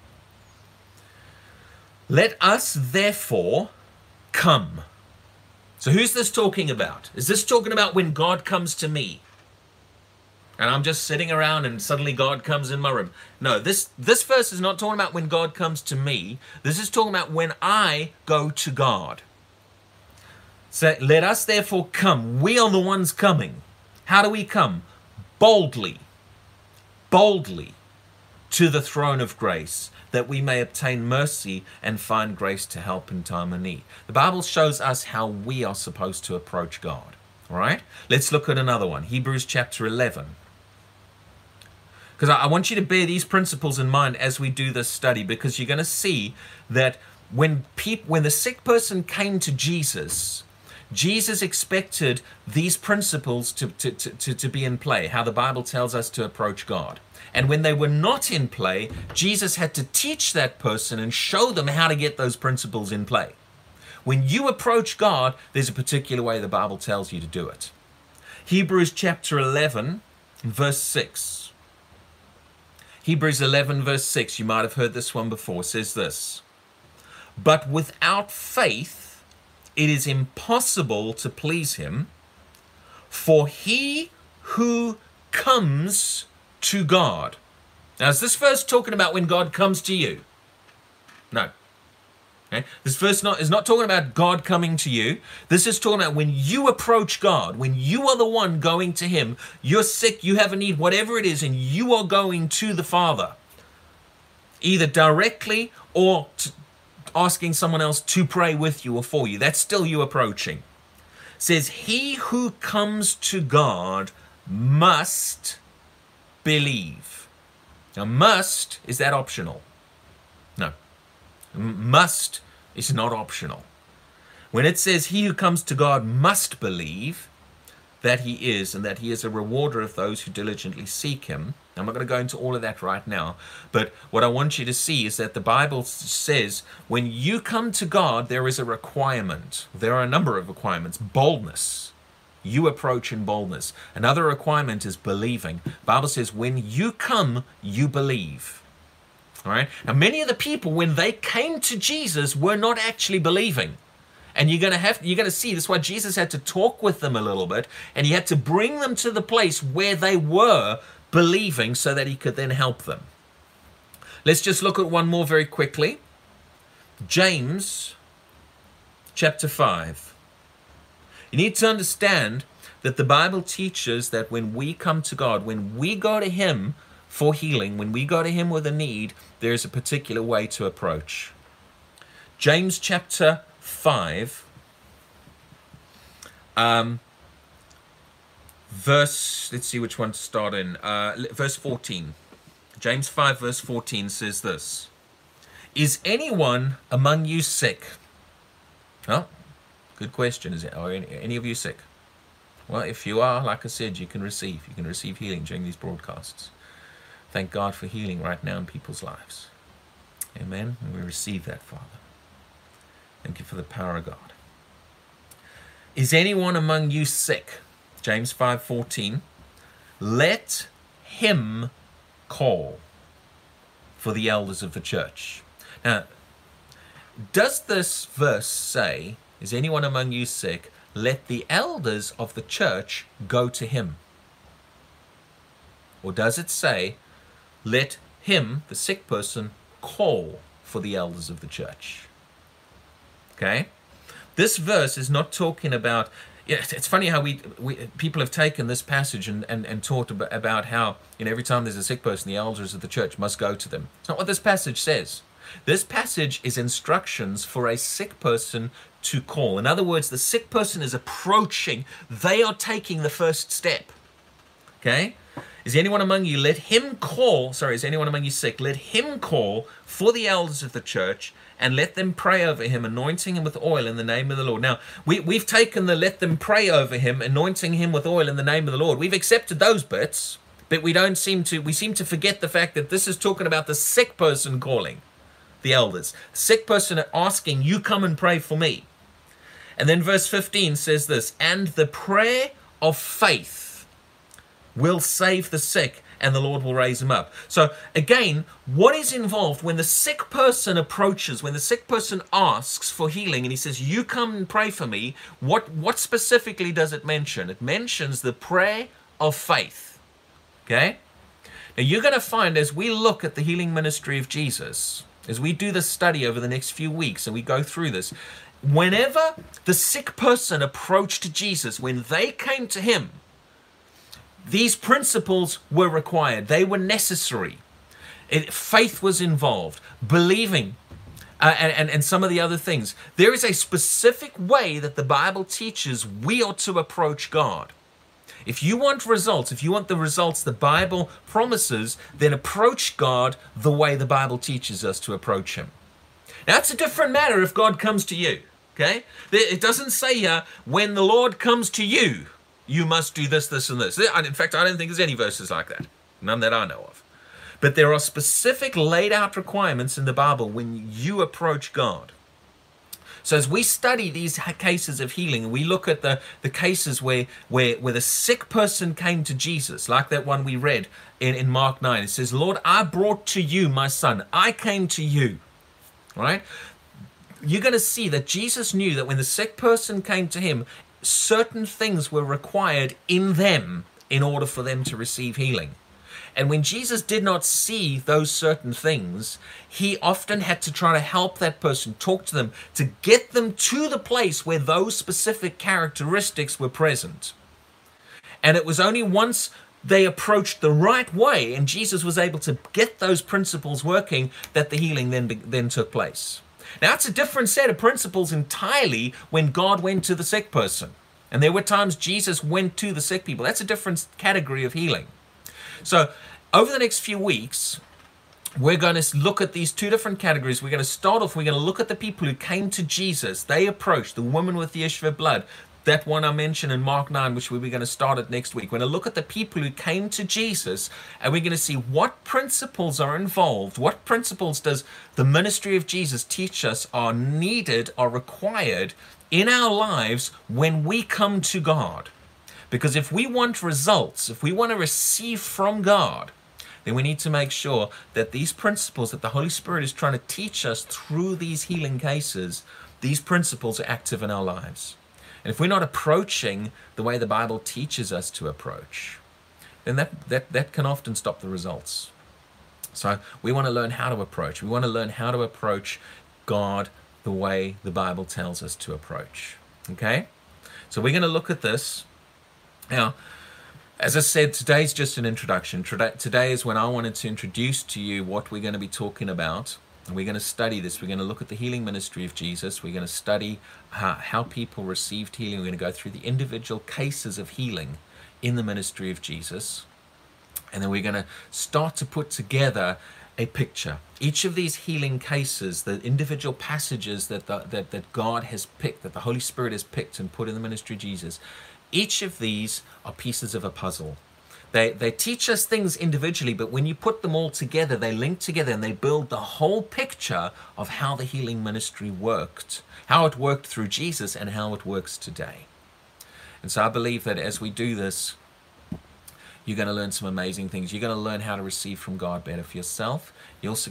"Let us therefore come." So who's this talking about? Is this talking about when God comes to me? And I'm just sitting around and suddenly God comes in my room. No, this, this verse is not talking about when God comes to me. This is talking about when I go to God. So let us therefore come. We are the ones coming. How do we come? Boldly. Boldly to the throne of grace, that we may obtain mercy and find grace to help in time of need. The Bible shows us how we are supposed to approach God. All right, let's look at another one. Hebrews chapter eleven. Because I want you to bear these principles in mind as we do this study, because you're going to see that when people, when the sick person came to Jesus, Jesus expected these principles to, to, to, to be in play, how the Bible tells us to approach God. And when they were not in play, Jesus had to teach that person and show them how to get those principles in play. When you approach God, there's a particular way the Bible tells you to do it. Hebrews chapter eleven, verse six. Hebrews eleven, verse six, you might have heard this one before, says this, "But without faith, it is impossible to please him, for he who comes to God." Now, is this verse talking about when God comes to you? No. Okay. This verse not, is not talking about God coming to you. This is talking about when you approach God, when you are the one going to him, you're sick, you have a need, whatever it is, and you are going to the Father, either directly or to asking someone else to pray with you or for you. That's still you approaching. It says, "He who comes to God must believe." Now, must, is that optional? No. Must is not optional. When it says, "He who comes to God must believe that he is, and that he is a rewarder of those who diligently seek him." I'm not going to go into all of that right now, but what I want you to see is that the Bible says when you come to God, there is a requirement. There are a number of requirements. Boldness. You approach in boldness. Another requirement is believing. The Bible says when you come, you believe. All right? Now, many of the people, when they came to Jesus, were not actually believing. And you're going to have, you're going to see, that's why Jesus had to talk with them a little bit, and he had to bring them to the place where they were believing so that he could then help them. Let's just look at one more very quickly. James chapter five. You need to understand that the Bible teaches that when we come to God, when we go to him for healing, when we go to him with a need, there is a particular way to approach. James chapter five, um, verse, let's see which one to start in, uh, verse fourteen. James five verse fourteen says this, "Is anyone among you sick?" Oh, good question. Is it, are any, any of you sick? Well, if you are, like I said, you can receive. You can receive healing during these broadcasts. Thank God for healing right now in people's lives. Amen. And we receive that, Father. Thank you for the power of God. "Is anyone among you sick?" James five fourteen. "Let him call for the elders of the church." Now, does this verse say, "Is anyone among you sick? Let the elders of the church go to him"? Or does it say, "Let him," the sick person, "call for the elders of the church"? Okay, this verse is not talking about, it's funny how we, we people have taken this passage and, and, and taught about, about how, you know, every time there's a sick person, the elders of the church must go to them. It's not what this passage says. This passage is instructions for a sick person to call. In other words, the sick person is approaching, they are taking the first step. Okay, Is anyone among you, let him call, sorry, is anyone among you sick? Let him call for the elders of the church and let them pray over him, anointing him with oil in the name of the Lord. Now, we, we've taken the let them pray over him, anointing him with oil in the name of the Lord. We've accepted those bits, but we don't seem to, we seem to forget the fact that this is talking about the sick person calling the elders. Sick person asking, you come and pray for me. And then verse fifteen says this, and the prayer of faith will save the sick, and the Lord will raise him up. So again, what is involved when the sick person approaches, when the sick person asks for healing, and he says, you come and pray for me, what, what specifically does it mention? It mentions the prayer of faith, okay? Now you're going to find as we look at the healing ministry of Jesus, as we do this study over the next few weeks and we go through this, whenever the sick person approached Jesus, when they came to him, these principles were required. They were necessary. It, faith was involved, believing, uh, and, and, and some of the other things. There is a specific way that the Bible teaches we ought to approach God. If you want results, if you want the results the Bible promises, then approach God the way the Bible teaches us to approach him. Now, it's a different matter if God comes to you, okay? It doesn't say here, when the Lord comes to you, you must do this, this, and this. In fact, I don't think there's any verses like that. None that I know of. But there are specific laid out requirements in the Bible when you approach God. So as we study these cases of healing, we look at the, the cases where, where, where the sick person came to Jesus, like that one we read in, in Mark nine. It says, Lord, I brought to you my son. I came to you. All right? You're going to see that Jesus knew that when the sick person came to him, certain things were required in them in order for them to receive healing. And when Jesus did not see those certain things, he often had to try to help that person, talk to them, to get them to the place where those specific characteristics were present. And it was only once they approached the right way and Jesus was able to get those principles working that the healing then, then took place. Now, it's a different set of principles entirely when God went to the sick person. And there were times Jesus went to the sick people. That's a different category of healing. So over the next few weeks, we're going to look at these two different categories. We're going to start off, we're going to look at the people who came to Jesus. They approached the woman with the issue of blood. That one I mentioned in Mark nine, which we're going to start at next week. We're going to look at the people who came to Jesus, and we're going to see what principles are involved, what principles does the ministry of Jesus teach us are needed, are required in our lives when we come to God. Because if we want results, if we want to receive from God, then we need to make sure that these principles that the Holy Spirit is trying to teach us through these healing cases, these principles are active in our lives. And if we're not approaching the way the Bible teaches us to approach, then that, that, that can often stop the results. So we want to learn how to approach. We want to learn how to approach God the way the Bible tells us to approach. Okay? So we're going to look at this. Now, as I said, today's just an introduction. Today is when I wanted to introduce to you what we're going to be talking about. And we're going to study this. We're going to look at the healing ministry of Jesus. We're going to study how, how people received healing. We're going to go through the individual cases of healing in the ministry of Jesus. And then we're going to start to put together a picture. Each of these healing cases, the individual passages that, the, that, that God has picked, that the Holy Spirit has picked and put in the ministry of Jesus, each of these are pieces of a puzzle. They, they teach us things individually, but when you put them all together, they link together and they build the whole picture of how the healing ministry worked, how it worked through Jesus and how it works today. And so I believe that as we do this, you're going to learn some amazing things. You're going to learn how to receive from God better for yourself. You're also